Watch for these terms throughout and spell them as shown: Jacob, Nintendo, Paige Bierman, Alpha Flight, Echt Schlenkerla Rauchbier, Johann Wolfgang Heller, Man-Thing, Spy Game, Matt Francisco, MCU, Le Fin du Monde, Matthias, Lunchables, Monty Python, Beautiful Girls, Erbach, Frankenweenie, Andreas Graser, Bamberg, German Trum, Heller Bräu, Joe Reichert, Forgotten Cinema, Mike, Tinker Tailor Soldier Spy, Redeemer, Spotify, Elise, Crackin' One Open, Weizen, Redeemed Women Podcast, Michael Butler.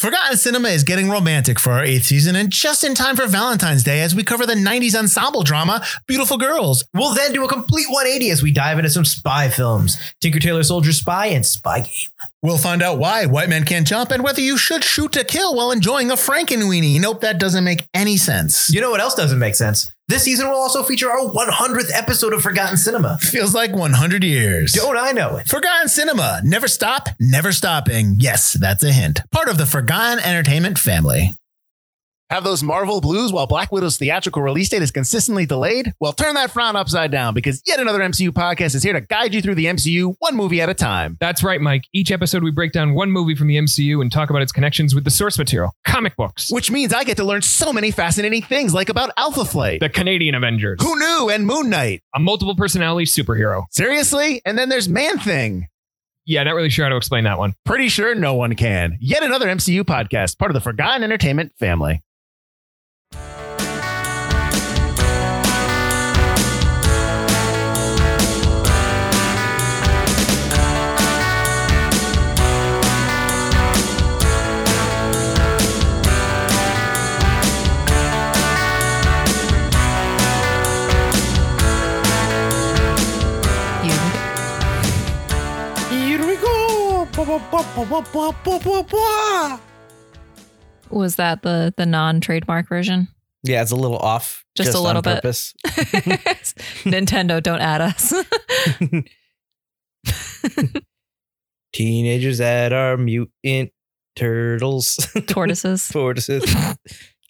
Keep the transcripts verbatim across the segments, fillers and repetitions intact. Forgotten Cinema is getting romantic for our eighth season and just in time for Valentine's Day as we cover the nineties ensemble drama, Beautiful Girls. We'll then do a complete one eighty as we dive into some spy films, Tinker Tailor Soldier Spy and Spy Game. We'll find out why White Men Can't Jump and whether you should shoot to kill while enjoying a Frankenweenie. Nope, that doesn't make any sense. You know what else doesn't make sense? This season will also feature our one hundredth episode of Forgotten Cinema. Feels like one hundred years. Don't I know it? Forgotten Cinema. Never stop, never stopping. Yes, that's a hint. Part of the Forgotten Entertainment family. Have those Marvel blues while Black Widow's theatrical release date is consistently delayed? Well, turn that frown upside down because yet another M C U podcast is here to guide you through the M C U one movie at a time. That's right, Mike. Each episode, we break down one movie from the M C U and talk about its connections with the source material, comic books. Which means I get to learn so many fascinating things, like about Alpha Flight, the Canadian Avengers, Who Knew, and Moon Knight, a multiple personality superhero. Seriously? And then there's Man-Thing. Yeah, not really sure how to explain that one. Pretty sure no one can. Yet another M C U podcast, part of the Forgotten Entertainment family. Was that the, the non-trademark version? Yeah, it's a little off. Just, just a little bit. Nintendo, don't add us. Teenagers that are mutant turtles. Tortoises. Tortoises.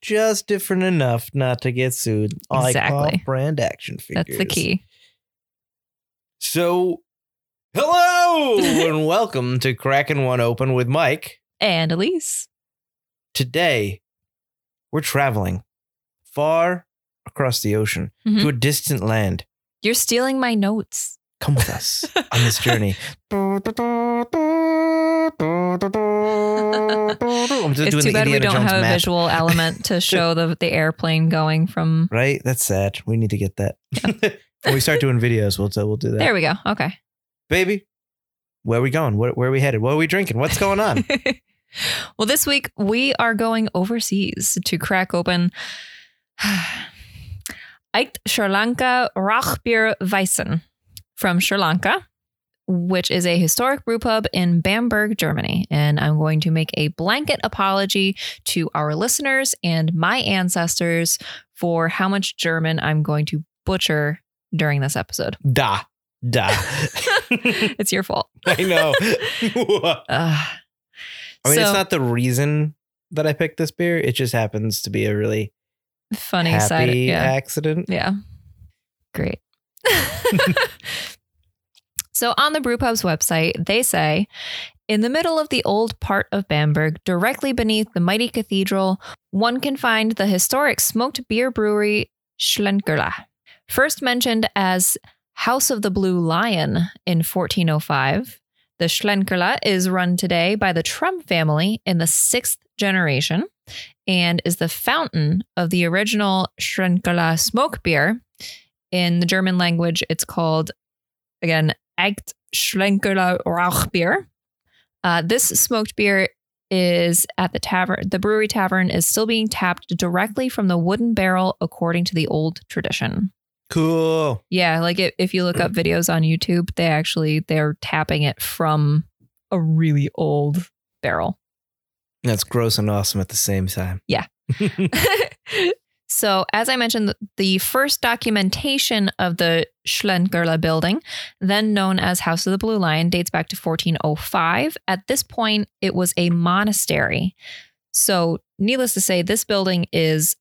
Just different enough not to get sued. Exactly. Icon brand action figures. That's the key. So... Hello and welcome to Crackin' One Open with Mike and Elise. Today, we're traveling far across the ocean mm-hmm. to a distant land. You're stealing my notes. Come with us on this journey. I'm just it's doing too bad we don't Jones have map. A visual element to show the, the airplane going from... Right? That's sad. We need to get that. Yeah. When we start doing videos, we'll, we'll do that. There we go. Okay. Baby, where are we going? Where, where are we headed? What are we drinking? What's going on? Well, this week we are going overseas to crack open Echt Schlenkerla Rauchbier Weizen from Sri Lanka, which is a historic brew pub in Bamberg, Germany. And I'm going to make a blanket apology to our listeners and my ancestors for how much German I'm going to butcher during this episode. Da. Da. It's your fault. I know. uh, I mean, so, it's not the reason that I picked this beer. It just happens to be a really funny happy side, yeah. accident. Yeah. Great. So on the Brewpub's website, they say, in the middle of the old part of Bamberg, directly beneath the mighty cathedral, one can find the historic smoked beer brewery Schlenkerla, first mentioned as House of the Blue Lion in fourteen oh five. The Schlenkerla is run today by the Trum family in the sixth generation and is the fountain of the original Schlenkerla smoke beer. In the German language, it's called, again, Echt Schlenkerla Rauchbier. Uh, this smoked beer is at the tavern. The brewery tavern is still being tapped directly from the wooden barrel, according to the old tradition. Cool. Yeah, like it, if you look up videos on YouTube, they actually they're tapping it from a really old barrel. That's gross and awesome at the same time. Yeah. So, as I mentioned, the first documentation of the Schlenkerla building, then known as House of the Blue Lion, dates back to fourteen oh five. At this point, it was a monastery. So, needless to say, this building is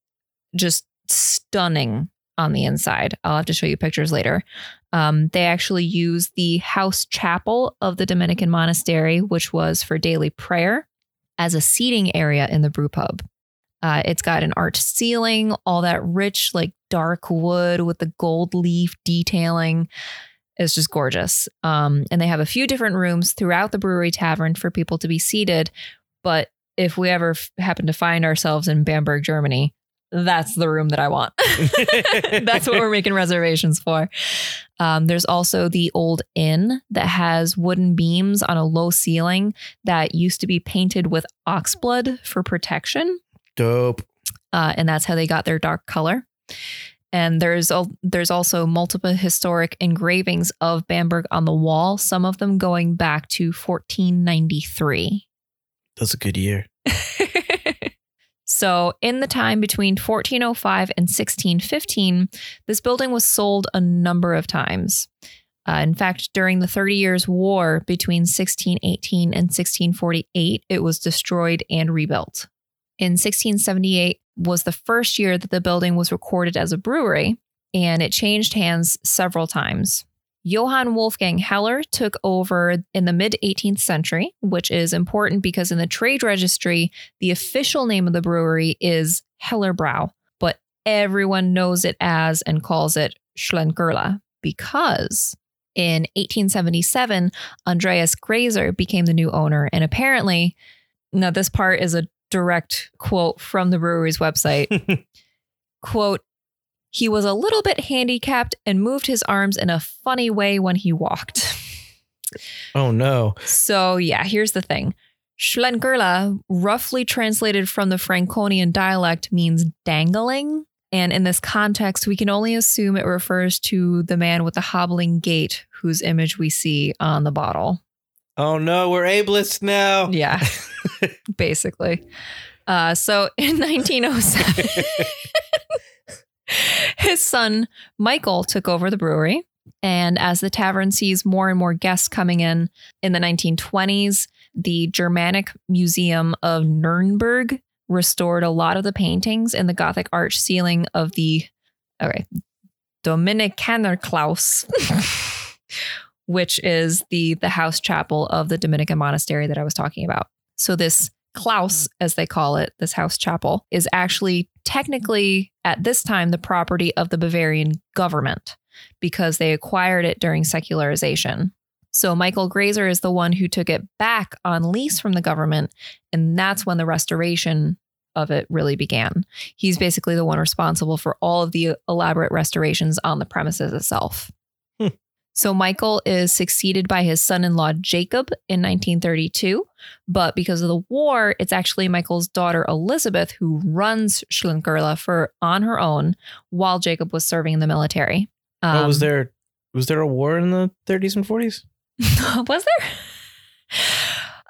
just stunning on the inside. I'll have to show you pictures later. Um, they actually use the house chapel of the Dominican monastery, which was for daily prayer, as a seating area in the brew pub. Uh, it's got an arched ceiling, all that rich, like dark wood with the gold leaf detailing. It's just gorgeous. Um, and they have a few different rooms throughout the brewery tavern for people to be seated. But if we ever f- happen to find ourselves in Bamberg, Germany, that's the room that I want. That's what we're making reservations for. Um, there's also the old inn that has wooden beams on a low ceiling that used to be painted with oxblood for protection. Dope. Uh, and that's how they got their dark color. And there's a, there's also multiple historic engravings of Bamberg on the wall, some of them going back to fourteen ninety-three. That's a good year. So in the time between fourteen oh five and sixteen fifteen, this building was sold a number of times. Uh, in fact, during the Thirty Years' War between sixteen eighteen and sixteen forty-eight, it was destroyed and rebuilt. In sixteen seventy-eight was the first year that the building was recorded as a brewery, and it changed hands several times. Johann Wolfgang Heller took over in the mid-eighteenth century, which is important because in the trade registry, the official name of the brewery is Heller Bräu, but everyone knows it as and calls it Schlenkerla because in eighteen seventy-seven, Andreas Graser became the new owner. And apparently, now this part is a direct quote from the brewery's website, quote, "He was a little bit handicapped and moved his arms in a funny way when he walked." Oh, no. So, yeah, here's the thing. Schlenkerla, roughly translated from the Franconian dialect, means dangling. And in this context, we can only assume it refers to the man with the hobbling gait whose image we see on the bottle. Oh, no, we're ableist now. Yeah, basically. Uh, so in nineteen oh seven... his son, Michael, took over the brewery. And as the tavern sees more and more guests coming in, in the nineteen twenties, the Germanic Museum of Nuremberg restored a lot of the paintings in the Gothic arch ceiling of the okay, Dominikaner Klause, which is the, the house chapel of the Dominican monastery that I was talking about. So this Klause, as they call it, this house chapel, is actually technically at this time the property of the Bavarian government because they acquired it during secularization. So Michael Graser is the one who took it back on lease from the government, and that's when the restoration of it really began. He's basically the one responsible for all of the elaborate restorations on the premises itself. Hmm. So Michael is succeeded by his son-in-law, Jacob, in nineteen thirty-two. But because of the war, it's actually Michael's daughter, Elizabeth, who runs Schlenkerla for on her own while Jacob was serving in the military. Um, oh, was there was there a war in the thirties and forties? Was there?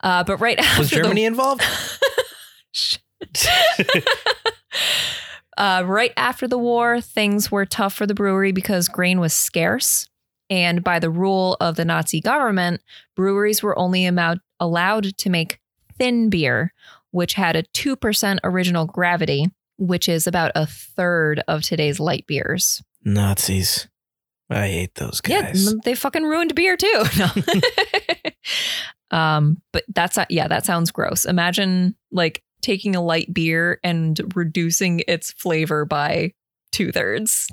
Uh, but right after was Germany the, involved? uh, right after the war, things were tough for the brewery because grain was scarce. And by the rule of the Nazi government, breweries were only amou- allowed to make thin beer, which had a two percent original gravity, which is about a third of today's light beers. Nazis. I hate those guys. Yeah, they fucking ruined beer, too. No. um, but that's, yeah, that sounds gross. Imagine like taking a light beer and reducing its flavor by two thirds.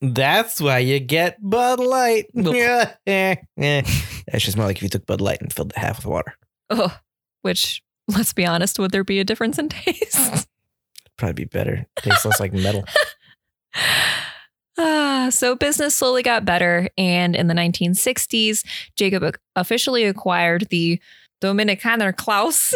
That's why you get Bud Light. That's just more like if you took Bud Light and filled it half with water. Oh, which, let's be honest, would there be a difference in taste? Probably be better. Tastes less like metal. Ah, so business slowly got better. And in the nineteen sixties, Jacob officially acquired the Dominikaner Klause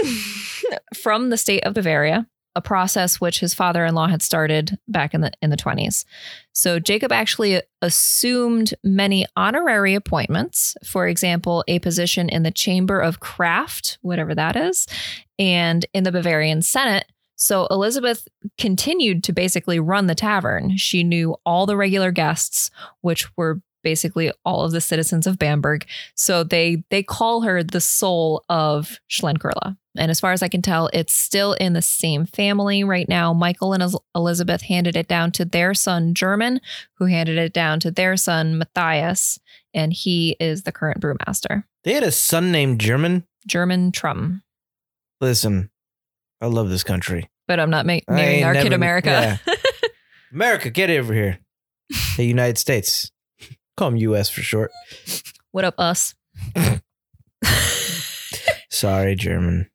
from the state of Bavaria, a process which his father-in-law had started back in the in the twenties. So Jacob actually assumed many honorary appointments, for example, a position in the Chamber of Craft, whatever that is, and in the Bavarian Senate. So Elizabeth continued to basically run the tavern. She knew all the regular guests, which were basically all of the citizens of Bamberg. So they they call her the soul of Schlenkerla. And as far as I can tell, it's still in the same family right now. Michael and Elizabeth handed it down to their son, German, who handed it down to their son, Matthias. And he is the current brewmaster. They had a son named German. German Trum. Listen, I love this country. But I'm not ma- marrying our never, kid America. Yeah. America, get over here. The United States. Call them U S for short. What up, us? Sorry, German.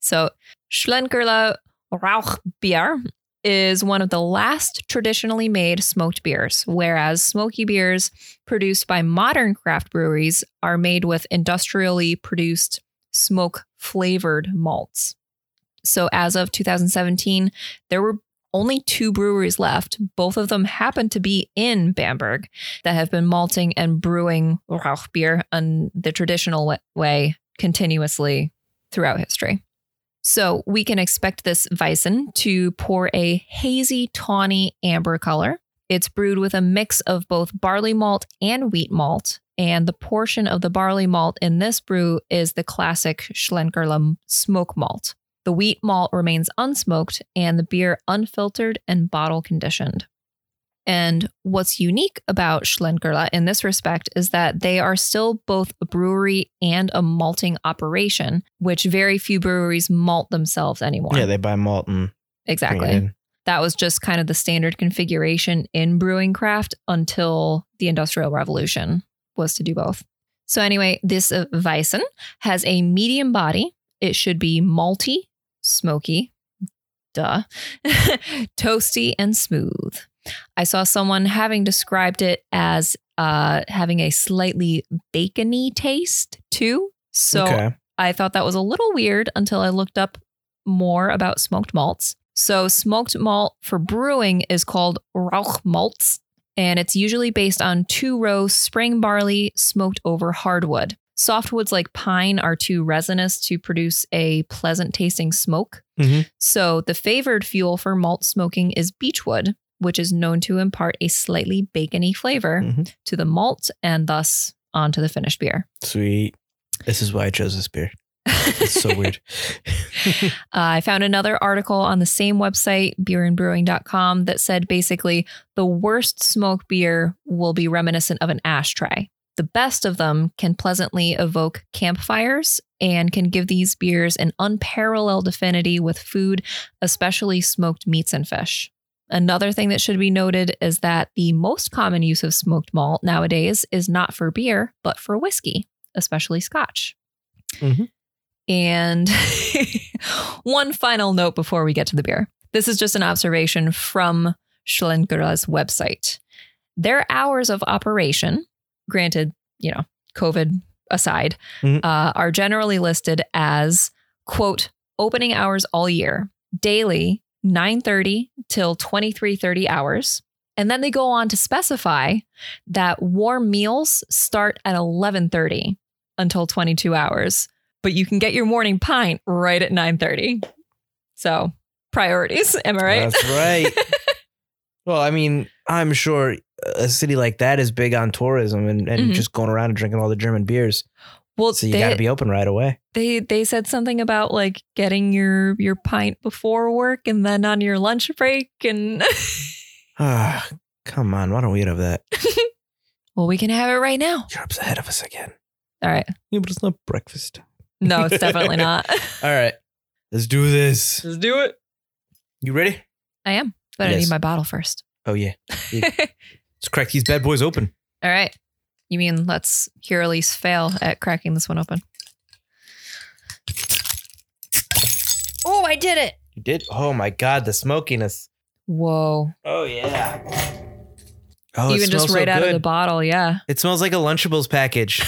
So Schlenkerla Rauchbier is one of the last traditionally made smoked beers, whereas smoky beers produced by modern craft breweries are made with industrially produced smoke-flavored malts. So as of two thousand seventeen, there were only two breweries left. Both of them happen to be in Bamberg that have been malting and brewing Rauchbier in the traditional way continuously throughout history. So we can expect this Weizen to pour a hazy, tawny amber color. It's brewed with a mix of both barley malt and wheat malt. And the portion of the barley malt in this brew is the classic Schlenkerla smoke malt. The wheat malt remains unsmoked and the beer unfiltered and bottle conditioned. And what's unique about Schlenkerla in this respect is that they are still both a brewery and a malting operation, which very few breweries malt themselves anymore. Yeah, they buy malt and exactly. That was just kind of the standard configuration in brewing craft until the Industrial Revolution was to do both. So anyway, this Weizen has a medium body. It should be malty, smoky, duh, toasty, and smooth. I saw someone having described it as uh, having a slightly bacony taste too. So okay. I thought that was a little weird until I looked up more about smoked malts. So smoked malt for brewing is called Rauch Malts, and it's usually based on two row spring barley smoked over hardwood. Softwoods like pine are too resinous to produce a pleasant tasting smoke. Mm-hmm. So the favored fuel for malt smoking is beechwood, which is known to impart a slightly bacony flavor mm-hmm. to the malt and thus onto the finished beer. Sweet. This is why I chose this beer. It's so weird. uh, I found another article on the same website, beer and brewing dot com, that said basically the worst smoked beer will be reminiscent of an ashtray. The best of them can pleasantly evoke campfires and can give these beers an unparalleled affinity with food, especially smoked meats and fish. Another thing that should be noted is that the most common use of smoked malt nowadays is not for beer, but for whiskey, especially Scotch. Mm-hmm. And one final note before we get to the beer. This is just an observation from Schlenkerla's website. Their hours of operation, granted, you know, COVID aside, mm-hmm. uh, are generally listed as, quote, opening hours all year, daily, nine thirty till twenty-three thirty hours. And then they go on to specify that warm meals start at eleven thirty until twenty-two hours, but you can get your morning pint right at nine thirty. So priorities, am I right? That's right. Well, I mean, I'm sure a city like that is big on tourism and, and mm-hmm. just going around and drinking all the German beers. Well, so you got to be open right away. They they said something about like getting your your pint before work and then on your lunch break and. Ah, oh, come on! Why don't we have that? Well, we can have it right now. Europe's ahead of us again. All right. Yeah, but it's not breakfast. No, it's definitely not. All right, let's do this. Let's do it. You ready? I am, but yes. I need my bottle first. Oh yeah. yeah. Let's crack these bad boys open. All right. You mean let's hear Elise fail at cracking this one open? Oh, I did it! You did? Oh my God, the smokiness! Whoa! Oh yeah! Oh, even it just right so out good. Of the bottle, yeah. It smells like a Lunchables package.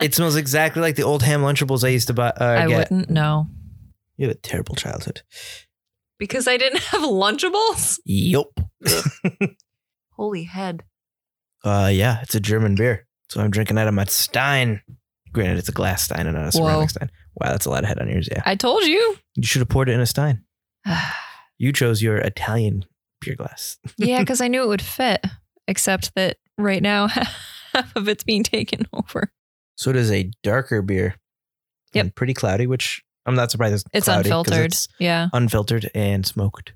It smells exactly like the old ham Lunchables I used to buy. Uh, I get. Wouldn't know. You had a terrible childhood. Because I didn't have Lunchables? Yup. Holy head. Uh, yeah, it's a German beer. So I'm drinking out of my Stein. Granted, it's a glass Stein and not a ceramic Stein. Wow, that's a lot of head on yours. Yeah, I told you. You should have poured it in a Stein. You chose your Italian beer glass. Yeah, because I knew it would fit. Except that right now, half of it's being taken over. So it is a darker beer. Yep. And pretty cloudy, which I'm not surprised it's, it's cloudy. Unfiltered. It's yeah. Unfiltered and smoked.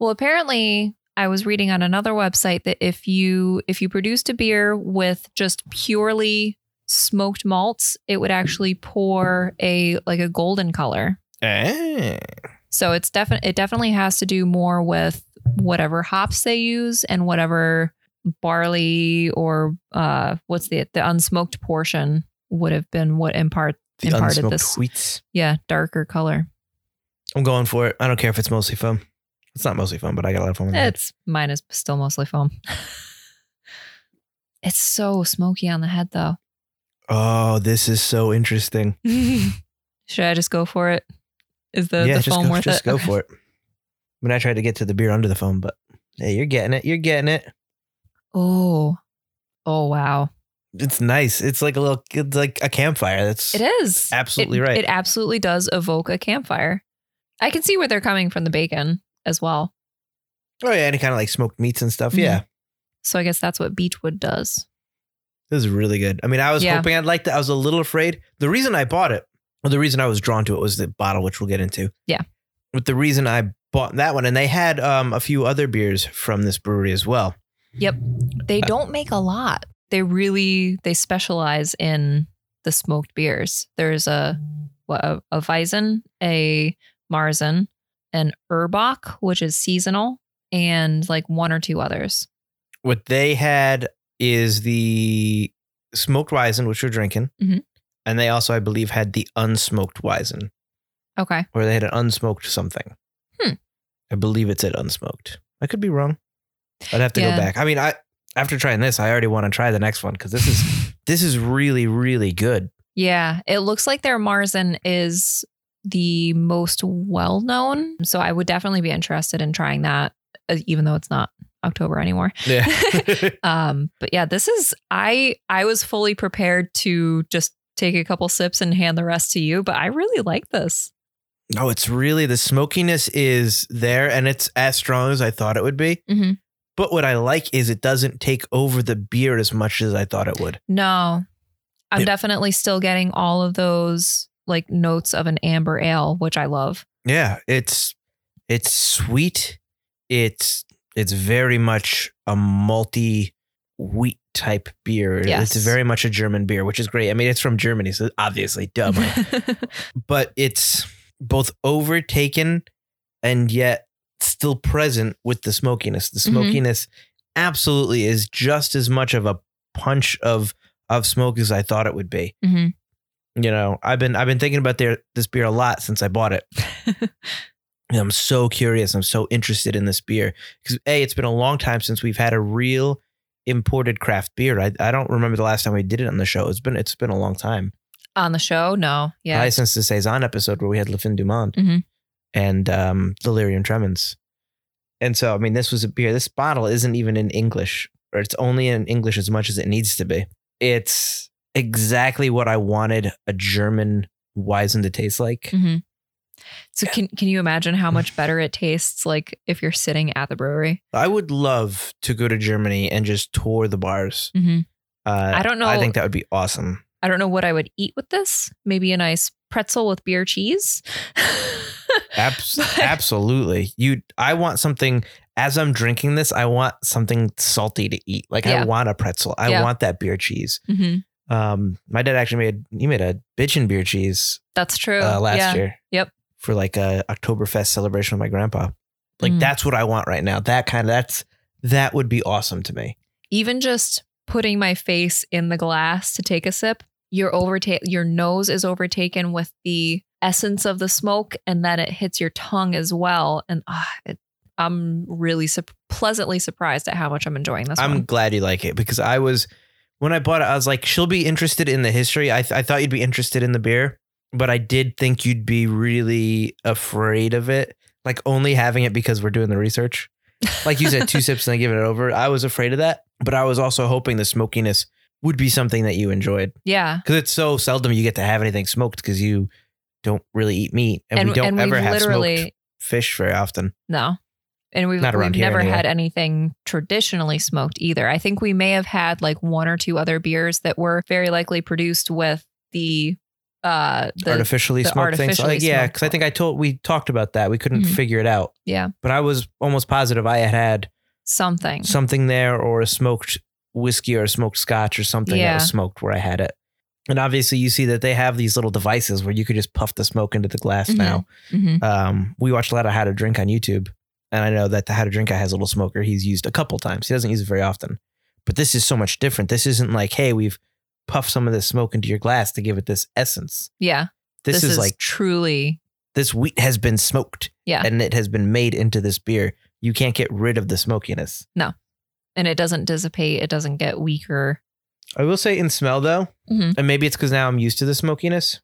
Well, apparently, I was reading on another website that if you if you produced a beer with just purely smoked malts, it would actually pour a like a golden color. Eh. So it's definitely it definitely has to do more with whatever hops they use and whatever barley or uh, what's the the unsmoked portion would have been what impart the imparted this wheats. Yeah, darker color. I'm going for it. I don't care if it's mostly foam. It's not mostly foam, but I got a lot of foam in there. It's mine is still mostly foam. It's so smoky on the head, though. Oh, this is so interesting. Should I just go for it? Is the, yeah, the foam go, worth just it? Just go okay. for it. I mean, I tried to get to the beer under the foam, but hey, you're getting it. You're getting it. Oh, oh, wow. It's nice. It's like a little, it's like a campfire. That's it is. Absolutely it, right. It absolutely does evoke a campfire. I can see where they're coming from the bacon as well. Oh, yeah. Any kind of like smoked meats and stuff. Mm-hmm. Yeah. So I guess that's what beechwood does. This is really good. I mean, I was yeah. hoping I'd like that. I was a little afraid. The reason I bought it, or the reason I was drawn to it was the bottle, which we'll get into. Yeah. But the reason I bought that one, and they had um, a few other beers from this brewery as well. Yep. They don't make a lot. They really, they specialize in the smoked beers. There's a, what, a, a Weizen, a Marzen, an Erbach, which is seasonal, and like one or two others. What they had is the smoked Weizen, which we're drinking. Mm-hmm. And they also, I believe, had the unsmoked Weizen. Okay. Or they had an unsmoked something. Hmm. I believe it said unsmoked. I could be wrong. I'd have to yeah. go back. I mean, I after trying this, I already want to try the next one because this is this is really, really good. Yeah. It looks like their Marzen is the most well-known. So I would definitely be interested in trying that, even though it's not October anymore. Yeah. um, but yeah, this is, I I was fully prepared to just take a couple sips and hand the rest to you, but I really like this. No, it's really, the smokiness is there and it's as strong as I thought it would be. Mm-hmm. But what I like is it doesn't take over the beer as much as I thought it would. No, I'm yeah. definitely still getting all of those like notes of an amber ale, which I love. Yeah, it's it's sweet. It's it's very much a malty wheat type beer. Yes. It's very much a German beer, which is great. I mean, it's from Germany, so obviously dumb. But it's both overtaken and yet still present with the smokiness. The smokiness mm-hmm. absolutely is just as much of a punch of of smoke as I thought it would be. Mm-hmm. You know, I've been I've been thinking about their, this beer a lot since I bought it. I'm so curious. I'm so interested in this beer because A, it's been a long time since we've had a real imported craft beer. I, I don't remember the last time we did it on the show. It's been it's been a long time. On the show? No. Yeah. Probably since the Saison episode where we had Le Fin du Monde mm-hmm. and um, Delirium Tremens. And so, I mean, this was a beer. This bottle isn't even in English, or it's only in English as much as it needs to be. It's exactly what I wanted a German Weizen to taste like. Mm-hmm. So can can you imagine how much better it tastes like if you're sitting at the brewery? I would love to go to Germany and just tour the bars. Mm-hmm. Uh, I don't know. I think that would be awesome. I don't know what I would eat with this. Maybe a nice pretzel with beer cheese. Abs- but- absolutely. You. I want something, as I'm drinking this, I want something salty to eat. Like yeah. I want a pretzel. I yeah. want that beer cheese. Mm-hmm. Um, my dad actually made, he made a bitchin' beer cheese. That's true. Uh, last yeah. year. Yep. For like a Oktoberfest celebration with my grandpa. Like mm. that's what I want right now. That kind of, that's, that would be awesome to me. Even just putting my face in the glass to take a sip, your overta- your nose is overtaken with the essence of the smoke and then it hits your tongue as well. And uh, it, I'm really su- pleasantly surprised at how much I'm enjoying this. I'm one. glad you like it because I was, when I bought it, I was like, she'll be interested in the history. I th- I thought you'd be interested in the beer. But I did think you'd be really afraid of it, like only having it because we're doing the research. Like you said, two sips and then giving it over. I was afraid of that, but I was also hoping the smokiness would be something that you enjoyed. Yeah. Because it's so seldom you get to have anything smoked because you don't really eat meat. And, and we don't and ever have smoked fish very often. No. And we've, Not around we've here never anyway. had anything traditionally smoked either. I think we may have had like one or two other beers that were very likely produced with the... Uh, the, artificially the smoked artificially things. Like, smoked yeah, because I think I told we talked about that. We couldn't mm-hmm. figure it out. Yeah, but I was almost positive I had had something, something there, or a smoked whiskey or a smoked scotch or something yeah. that was smoked where I had it. And obviously, you see that they have these little devices where you could just puff the smoke into the glass. Mm-hmm. Now, mm-hmm. Um, we watch a lot of How to Drink on YouTube, and I know that the How to Drink guy has a little smoker. He's used a couple times. He doesn't use it very often, but this is so much different. This isn't like, hey, we've puff some of this smoke into your glass to give it this essence. Yeah. This, this is, is like truly this wheat has been smoked. Yeah. And it has been made into this beer. You can't get rid of the smokiness. No. And it doesn't dissipate. It doesn't get weaker. I will say in smell, though, mm-hmm. and maybe it's because now I'm used to the smokiness.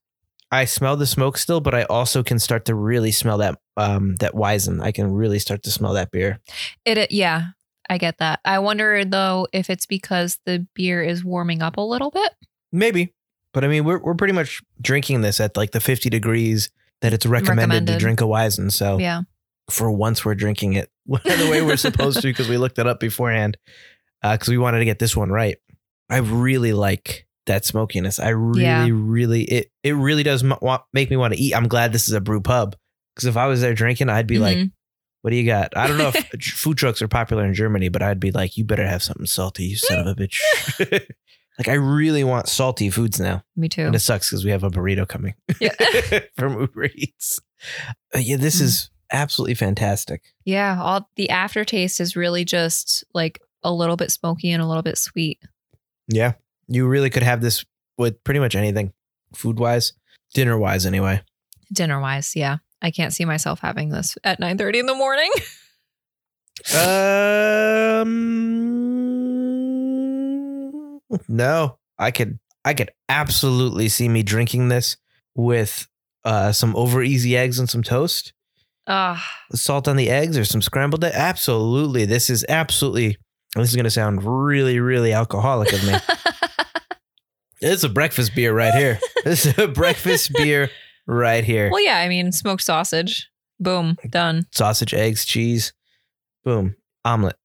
I smell the smoke still, but I also can start to really smell that um, that Weizen. I can really start to smell that beer. It, it Yeah, I get that. I wonder, though, if it's because the beer is warming up a little bit. Maybe. But I mean, we're we're pretty much drinking this at like the fifty degrees that it's recommended, recommended. to drink a Weizen. So yeah. For once, we're drinking it the way we're supposed to, because we looked it up beforehand because uh, we wanted to get this one right. I really like that smokiness. I really, yeah. really, it it really does m- want, make me want to eat. I'm glad this is a brew pub, because if I was there drinking, I'd be mm-hmm. like, what do you got? I don't know if food trucks are popular in Germany, but I'd be like, you better have something salty, you son of a bitch. Like, I really want salty foods now. Me too. And it sucks because we have a burrito coming yeah. from Uber Eats. But yeah, this mm-hmm. is absolutely fantastic. Yeah. All the aftertaste is really just like a little bit smoky and a little bit sweet. Yeah, you really could have this with pretty much anything, food wise, dinner wise anyway. Dinner wise, yeah. I can't see myself having this at nine thirty in the morning. um, no, I could I could absolutely see me drinking this with uh, some over easy eggs and some toast. Uh, salt on the eggs or some scrambled eggs. Absolutely. This is absolutely... This is going to sound really, really alcoholic of me. It's a breakfast beer right here. This is a breakfast beer right here. Well, yeah, I mean, smoked sausage. Boom. Done. Sausage, eggs, cheese. Boom. Omelet.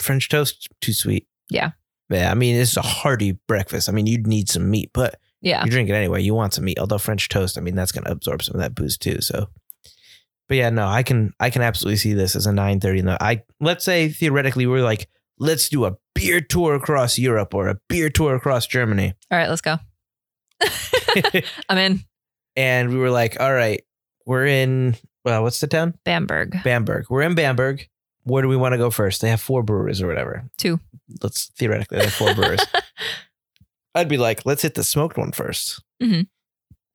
French toast. Too sweet. Yeah. Yeah. I mean, it's a hearty breakfast. I mean, you'd need some meat, but yeah, you drink it anyway. You want some meat. Although French toast, I mean, that's going to absorb some of that booze too. So. But yeah, no, I can I can absolutely see this as a nine thirty. I let's say theoretically we're like, let's do a beer tour across Europe or a beer tour across Germany. All right, let's go. I'm in. And we were like, all right, we're in. Well, what's the town? Bamberg. Bamberg. We're in Bamberg. Where do we want to go first? They have four breweries or whatever. Two. Let's theoretically they have four breweries. I'd be like, let's hit the smoked one first, mm-hmm.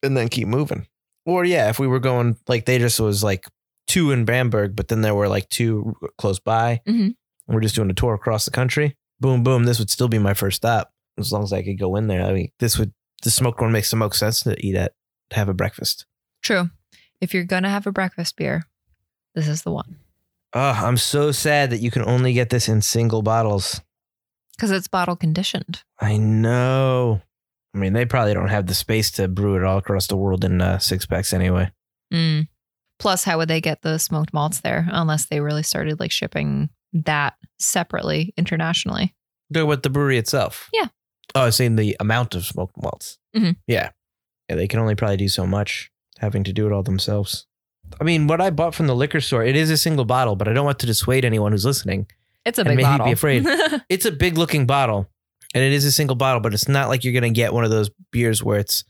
and then keep moving. Or yeah, if we were going, like they just was like two in Bamberg, but then there were like two close by. Mm-hmm. We're just doing a tour across the country. Boom, boom. This would still be my first stop as long as I could go in there. I mean, this would, the smoked one makes the most sense to eat at, to have a breakfast. True. If you're going to have a breakfast beer, this is the one. Oh, I'm so sad that you can only get this in single bottles. Because it's bottle conditioned. I know. I mean, they probably don't have the space to brew it all across the world in uh, six packs anyway. Mm. Plus, how would they get the smoked malts there unless they really started like shipping that separately internationally? They're with the brewery itself. Yeah. Oh, I was saying the amount of smoked malts. Mm-hmm. Yeah. Yeah. They can only probably do so much having to do it all themselves. I mean, what I bought from the liquor store, it is a single bottle, but I don't want to dissuade anyone who's listening. It's a big bottle. Be afraid. It's a big looking bottle. And it is a single bottle, but it's not like you're going to get one of those beers where it's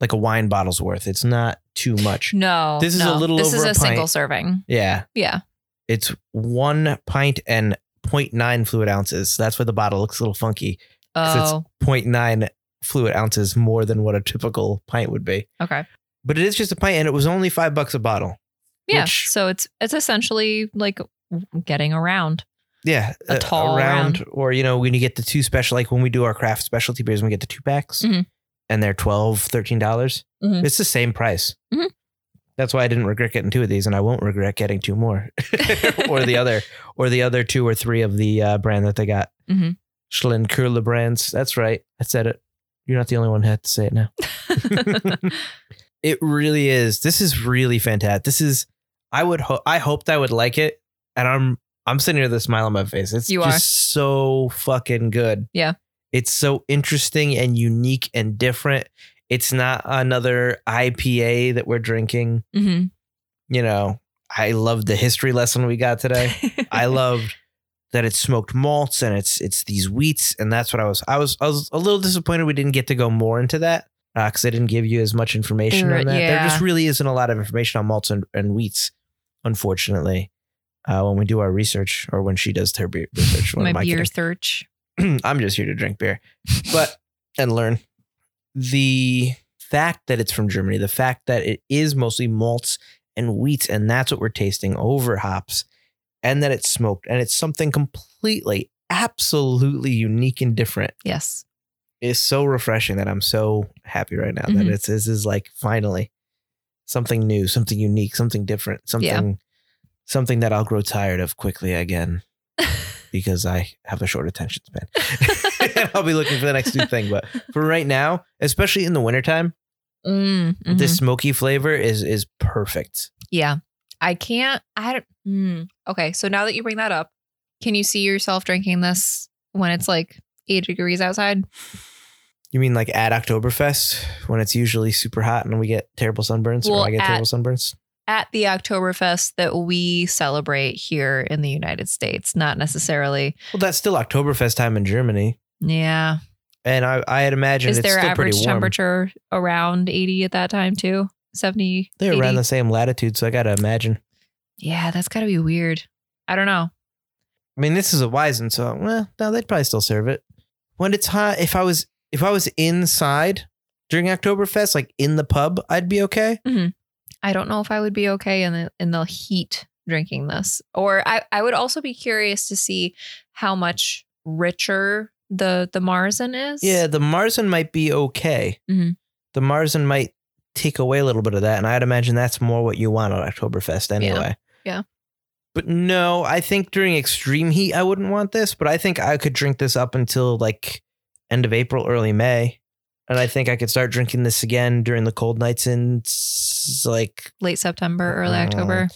like a wine bottle's worth. It's not too much. No. This is no. a little this over a pint. This is a single serving. Yeah. Yeah. It's one pint and zero point nine fluid ounces. That's why the bottle looks a little funky. Oh. It's zero point nine fluid ounces more than what a typical pint would be. Okay. But it is just a pint, and it was only five bucks a bottle. Yeah. Which, so it's it's essentially like getting around. Yeah, a, a tall a round, round, or, you know, when you get the two special, like when we do our craft specialty beers, we get the two packs mm-hmm. and they're twelve dollars, thirteen dollars. Mm-hmm. It's the same price. Mm-hmm. That's why I didn't regret getting two of these, and I won't regret getting two more or the other or the other two or three of the uh, brand that they got. Mm-hmm. Schlenkerla brands. That's right. I said it. You're not the only one who had to say it now. It really is. This is really fantastic. This is I would ho- I hoped I would like it. And I'm. I'm sitting here with a smile on my face. It's you just are. so fucking good. Yeah. It's so interesting and unique and different. It's not another I P A that we're drinking. Mm-hmm. You know, I loved the history lesson we got today. I loved that it's smoked malts and it's it's these wheats. And that's what I was. I was I was a little disappointed we didn't get to go more into that because uh, I didn't give you as much information uh, on that. Yeah. There just really isn't a lot of information on malts and, and wheats, unfortunately. Uh, when we do our research or when she does her beer research. When My beer search. I'm just here to drink beer but and learn. The fact that it's from Germany, the fact that it is mostly malts and wheats, and that's what we're tasting over hops, and that it's smoked, and it's something completely, absolutely unique and different. Yes. It's so refreshing that I'm so happy right now mm-hmm. that it's, this is like finally something new, something unique, something different, something, yeah. something that I'll grow tired of quickly again. Because I have a short attention span. I'll be looking for the next new thing. But for right now, especially in the wintertime, mm, mm-hmm. this smoky flavor is is perfect. Yeah. I can't. I don't. Mm. Okay. So now that you bring that up, can you see yourself drinking this when it's like eight degrees outside? You mean like at Oktoberfest when it's usually super hot and we get terrible sunburns? Well, or I get at, terrible sunburns? At the Oktoberfest that we celebrate here in the United States, not necessarily. Well, that's still Oktoberfest time in Germany. Yeah. And I, I had imagined it's still pretty warm. Is their average temperature around eighty at that time too? seventy, they're eighty? Around the same latitude, so I got to imagine. Yeah, that's got to be weird. I don't know. I mean, this is a Weizen, so well, no, they'd probably still serve it. When it's hot, if I was if I was inside during Oktoberfest, like in the pub, I'd be okay. Mm-hmm. I don't know if I would be okay in the, in the heat drinking this. Or I, I would also be curious to see how much richer the, the Marzen is. Yeah, the Marzen might be okay. Mm-hmm. The Marzen might take away a little bit of that. And I'd imagine that's more what you want on Oktoberfest anyway. Yeah. yeah. But no, I think during extreme heat, I wouldn't want this. But I think I could drink this up until like end of April, early May. And I think I could start drinking this again during the cold nights in like late September, early uh, October.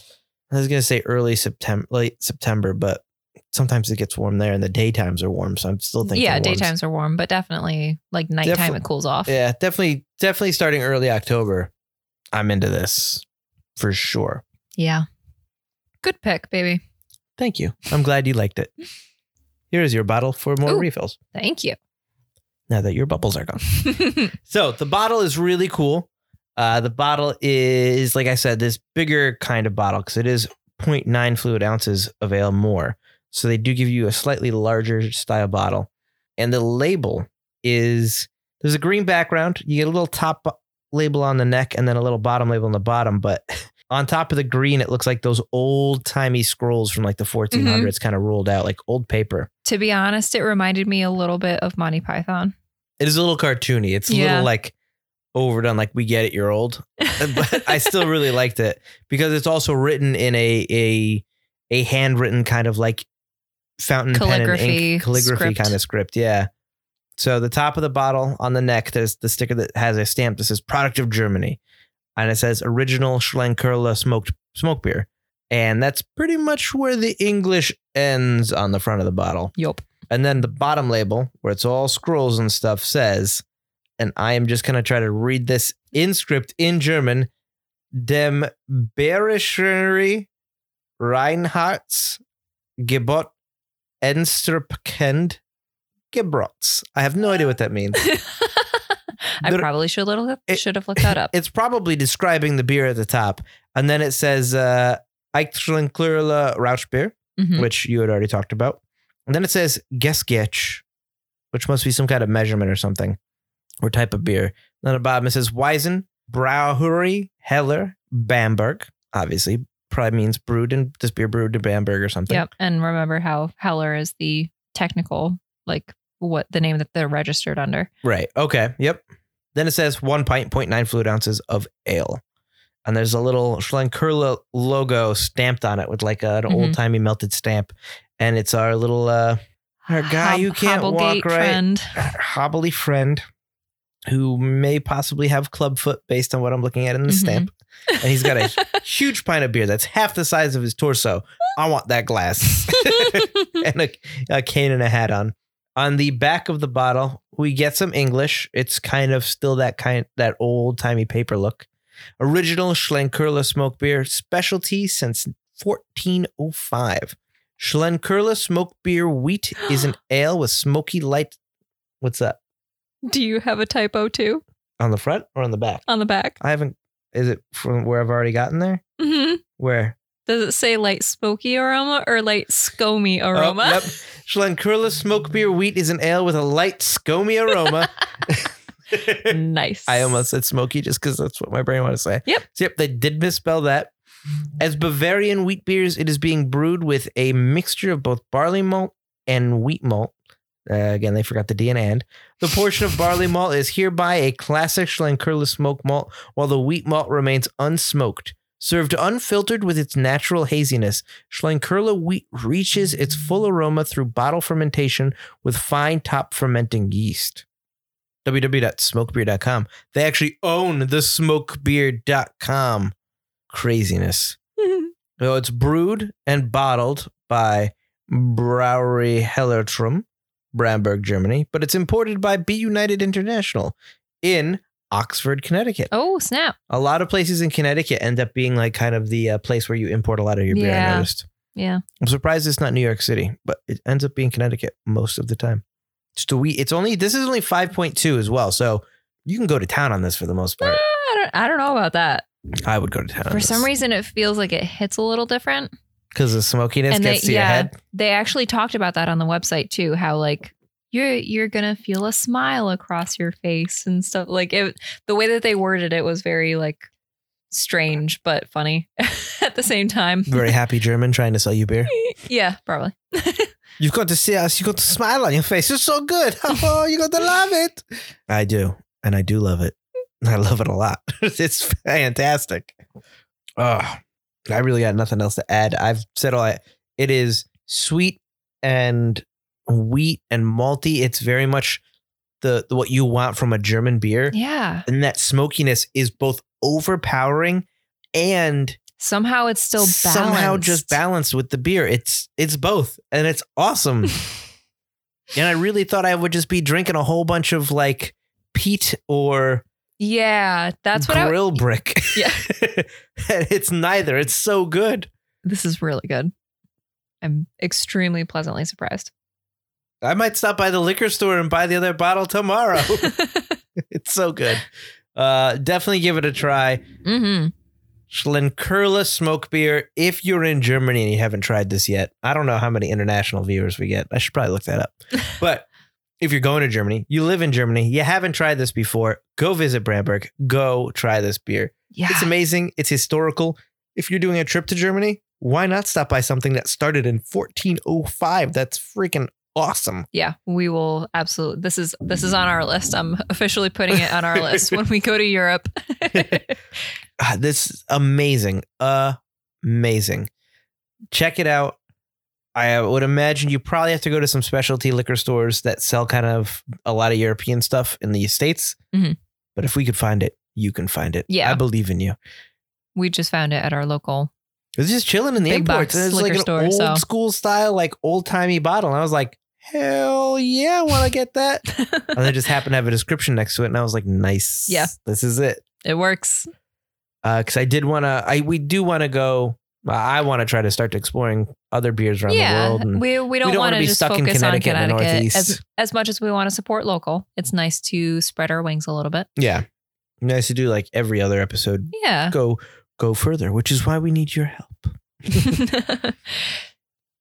I was going to say early September, late September, but sometimes it gets warm there and the daytimes are warm. So I'm still thinking. Yeah, daytimes are warm, but definitely like nighttime, definitely, it cools off. Yeah, definitely. Definitely starting early October. I'm into this for sure. Yeah. Good pick, baby. Thank you. I'm glad you liked it. Here is your bottle for more Ooh, refills. Thank you. Now that your bubbles are gone. So the bottle is really cool. Uh, the bottle is, like I said, this bigger kind of bottle because it is zero point nine fluid ounces of ale more. So they do give you a slightly larger style bottle. And the label is, there's a green background. You get a little top label on the neck and then a little bottom label on the bottom. But on top of the green, it looks like those old timey scrolls from like the fourteen hundreds mm-hmm. kind of rolled out, like old paper. To be honest, it reminded me a little bit of Monty Python. It is a little cartoony. It's a yeah. little like overdone, like we get it, you're old. But I still really liked it because it's also written in a a a handwritten kind of like fountain calligraphy pen and ink, calligraphy script. kind of script. Yeah. So the top of the bottle on the neck, there's the sticker that has a stamp that says product of Germany. And it says original Schlenkerla smoked smoke beer. And that's pretty much where the English ends on the front of the bottle. Yup. And then the bottom label, where it's all scrolls and stuff, says, and I am just going to try to read this in script in German, Dem Bayerischen Reinheits Gebot Ensterpkend Gebrots. I have no idea what that means. I but probably should, little, it, should have looked that up. It's probably describing the beer at the top. And then it says uh, Echt Schlenkerla Rauchbier, mm-hmm. which you had already talked about. And then it says Gesketch, which must be some kind of measurement or something, or type of beer. And then at the bottom it says Weizen, Brauerei, Heller, Bamberg. Obviously, probably means brewed in, this beer brewed in Bamberg or something. Yep, and remember how Heller is the technical, like what the name that they're registered under. Right, okay, yep. Then it says one pint, zero point nine fluid ounces of ale. And there's a little Schlenkerla logo stamped on it with like an mm-hmm. old-timey melted stamp. And it's our little uh, our guy Hob- who can't Hobblegate walk right, friend. hobbly friend, who may possibly have clubfoot based on what I'm looking at in the mm-hmm. stamp. And he's got a huge pint of beer that's half the size of his torso. I want that glass. And a, a cane and a hat on. On the back of the bottle, we get some English. It's kind of still that kind that old timey paper look. Original Schlenkerla smoke beer, specialty since fourteen oh five. Schlenkerla smoke beer wheat is an ale with smoky light. What's that? Do you have a typo too? On the front or on the back? On the back. I haven't. Is it from where I've already gotten there? Mm-hmm. Where? Does it say light smoky aroma or light scomy aroma? Oh, yep. Schlenkerla smoke beer wheat is an ale with a light scomy aroma. Nice. I almost said smoky just because that's what my brain wanted to say. Yep. So, yep, they did misspell that. As Bavarian wheat beers, it is being brewed with a mixture of both barley malt and wheat malt. Uh, again, they forgot the D and and. The portion of barley malt is hereby a classic Schlenkerla smoke malt, while the wheat malt remains unsmoked. Served unfiltered with its natural haziness, Schlenkerla wheat reaches its full aroma through bottle fermentation with fine top fermenting yeast. w w w dot smoke beer dot com. They actually own the smoke beer dot com craziness. So it's brewed and bottled by Brewery Heller Bräu, Bamberg, Germany, but it's imported by Be United International in Oxford, Connecticut. Oh, snap. A lot of places in Connecticut end up being like kind of the uh, place where you import a lot of your beer, yeah. I noticed. Yeah. I'm surprised it's not New York City, but it ends up being Connecticut most of the time. Just a wee, it's only, this is only five point two as well, so you can go to town on this for the most part. Uh, I, don't, I don't know about that. I would go to town. For on some this. reason, it feels like it hits a little different. Because the smokiness and gets they, to yeah, your head. They actually talked about that on the website too, how like, You're you're gonna feel a smile across your face and stuff. Like it, the way that they worded it was very like strange but funny at the same time. Very happy German trying to sell you beer. Yeah, probably. You've got to see us. You got to smile on your face. It's so good. Oh, you got to love it. I do, and I do love it. I love it a lot. It's fantastic. Oh, I really got nothing else to add. I've said all I. It is sweet and wheat and malty. It's very much the, the what you want from a German beer. Yeah. And that smokiness is both overpowering and somehow it's still balanced. Somehow just balanced with the beer. It's it's both. And it's awesome. And I really thought I would just be drinking a whole bunch of like peat or yeah, that's what grill I would, brick. Yeah. It's neither. It's so good. This is really good. I'm extremely pleasantly surprised. I might stop by the liquor store and buy the other bottle tomorrow. It's so good. Uh, definitely give it a try. Mm-hmm. Schlenkerla smoke beer. If you're in Germany and you haven't tried this yet, I don't know how many international viewers we get. I should probably look that up. But if you're going to Germany, you live in Germany, you haven't tried this before, go visit Bamberg. Go try this beer. Yeah. It's amazing. It's historical. If you're doing a trip to Germany, why not stop by something that started in fourteen oh five? That's freaking awesome. Yeah, we will absolutely. This is this is on our list. I'm officially putting it on our list when we go to Europe. uh, this is amazing. Uh, amazing. Check it out. I would imagine you probably have to go to some specialty liquor stores that sell kind of a lot of European stuff in the States. Mm-hmm. But if we could find it, you can find it. Yeah. I believe in you. We just found it at our local. It was just chilling in the airport. It's like an store, old so. school style, like old timey bottle. And I was like, hell yeah, I want to get that. And I just happened to have a description next to it. And I was like, nice. Yeah. This is it. It works. Because uh, I did want to, I we do want to go, I want to try to start exploring other beers around yeah, the world. And we, we don't, don't want to be just stuck focus in Connecticut, on Connecticut. Northeast. As, as much as we want to support local, it's nice to spread our wings a little bit. Yeah. Nice to do like every other episode. Yeah. Go go further, which is why we need your help.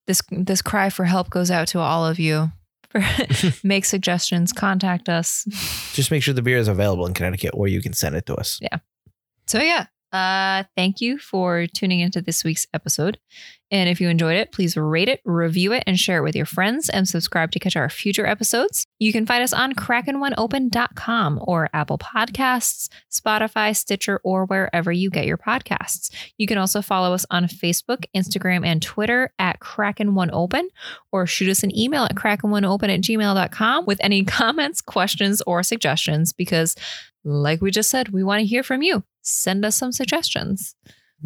This this cry for help goes out to all of you. Make suggestions, contact us. Just make sure the beer is available in Connecticut or you can send it to us. Yeah. So yeah, uh, thank you for tuning into this week's episode. And if you enjoyed it, please rate it, review it, and share it with your friends and subscribe to catch our future episodes. You can find us on crackin one open dot com or Apple Podcasts, Spotify, Stitcher, or wherever you get your podcasts. You can also follow us on Facebook, Instagram, and Twitter at crackin one open or shoot us an email at crackin one open at gmail dot com with any comments, questions, or suggestions because like we just said, we want to hear from you. Send us some suggestions.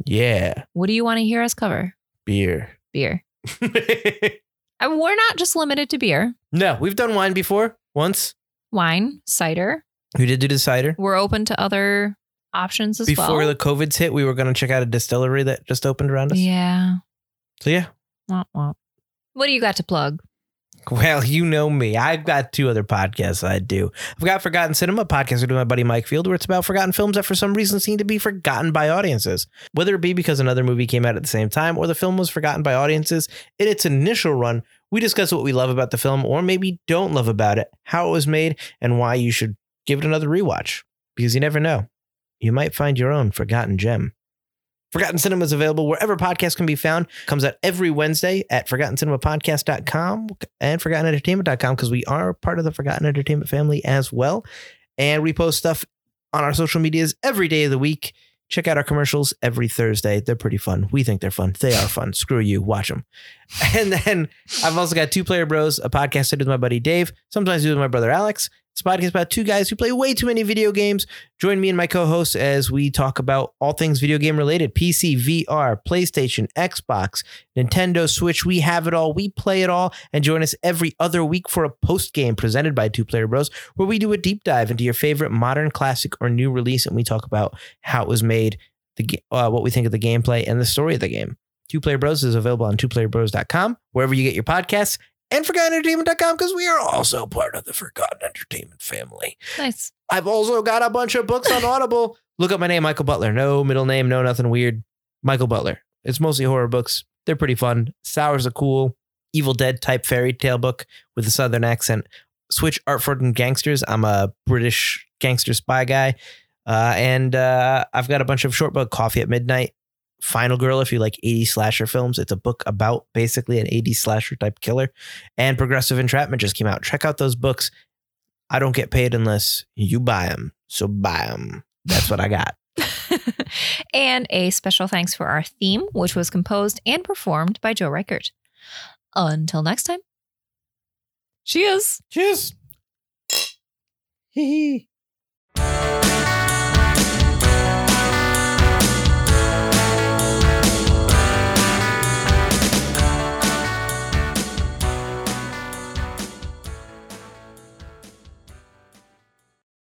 Yeah. What do you want to hear us cover? Beer. Beer. And we're not just limited to beer. No, we've done wine before. Once. Wine, cider. We did do the cider. We're open to other options as before well. Before the COVID's hit, we were going to check out a distillery that just opened around us. Yeah. So yeah. Womp womp. What do you got to plug? Well, you know me. I've got two other podcasts I do. I've got Forgotten Cinema, a podcast I do with my buddy Mike Field, where it's about forgotten films that for some reason seem to be forgotten by audiences. Whether it be because another movie came out at the same time or the film was forgotten by audiences, in its initial run, we discuss what we love about the film or maybe don't love about it, how it was made, and why you should give it another rewatch, because you never know. You might find your own forgotten gem. Forgotten Cinema is available wherever podcasts can be found. Comes out every Wednesday at forgotten cinema podcast dot com and forgotten entertainment dot com, because we are part of the Forgotten Entertainment family as well. And we post stuff on our social medias every day of the week. Check out our commercials every Thursday. They're pretty fun. We think they're fun. They are fun. Screw you. Watch them. And then I've also got Two Player Bros, a podcast I do with my buddy Dave. Sometimes I do with my brother Alex. It's a podcast about two guys who play way too many video games. Join me and my co-hosts as we talk about all things video game related. P C, V R, PlayStation, Xbox, Nintendo, Switch. We have it all. We play it all. And join us every other week for a post game presented by Two Player Bros, where we do a deep dive into your favorite modern, classic, or new release. And we talk about how it was made, the uh, what we think of the gameplay, and the story of the game. Two Player Bros is available on two player bros dot com, wherever you get your podcasts. And forgotten entertainment dot com, because we are also part of the Forgotten Entertainment family. Nice. I've also got a bunch of books on Audible. Look up my name, Michael Butler. No middle name, no nothing weird. Michael Butler. It's mostly horror books. They're pretty fun. Sour's a cool Evil Dead type fairy tale book with a southern accent. Switch Artford and Gangsters. I'm a British gangster spy guy. Uh, and uh, I've got a bunch of short book, Coffee at Midnight. Final Girl, if you like eighties slasher films. It's a book about basically an eighties slasher type killer. And Progressive Entrapment just came out. Check out those books. I don't get paid unless you buy them. So buy them. That's what I got. And a special thanks for our theme, which was composed and performed by Joe Reichert. Until next time. Cheers. Cheers. Hee hee.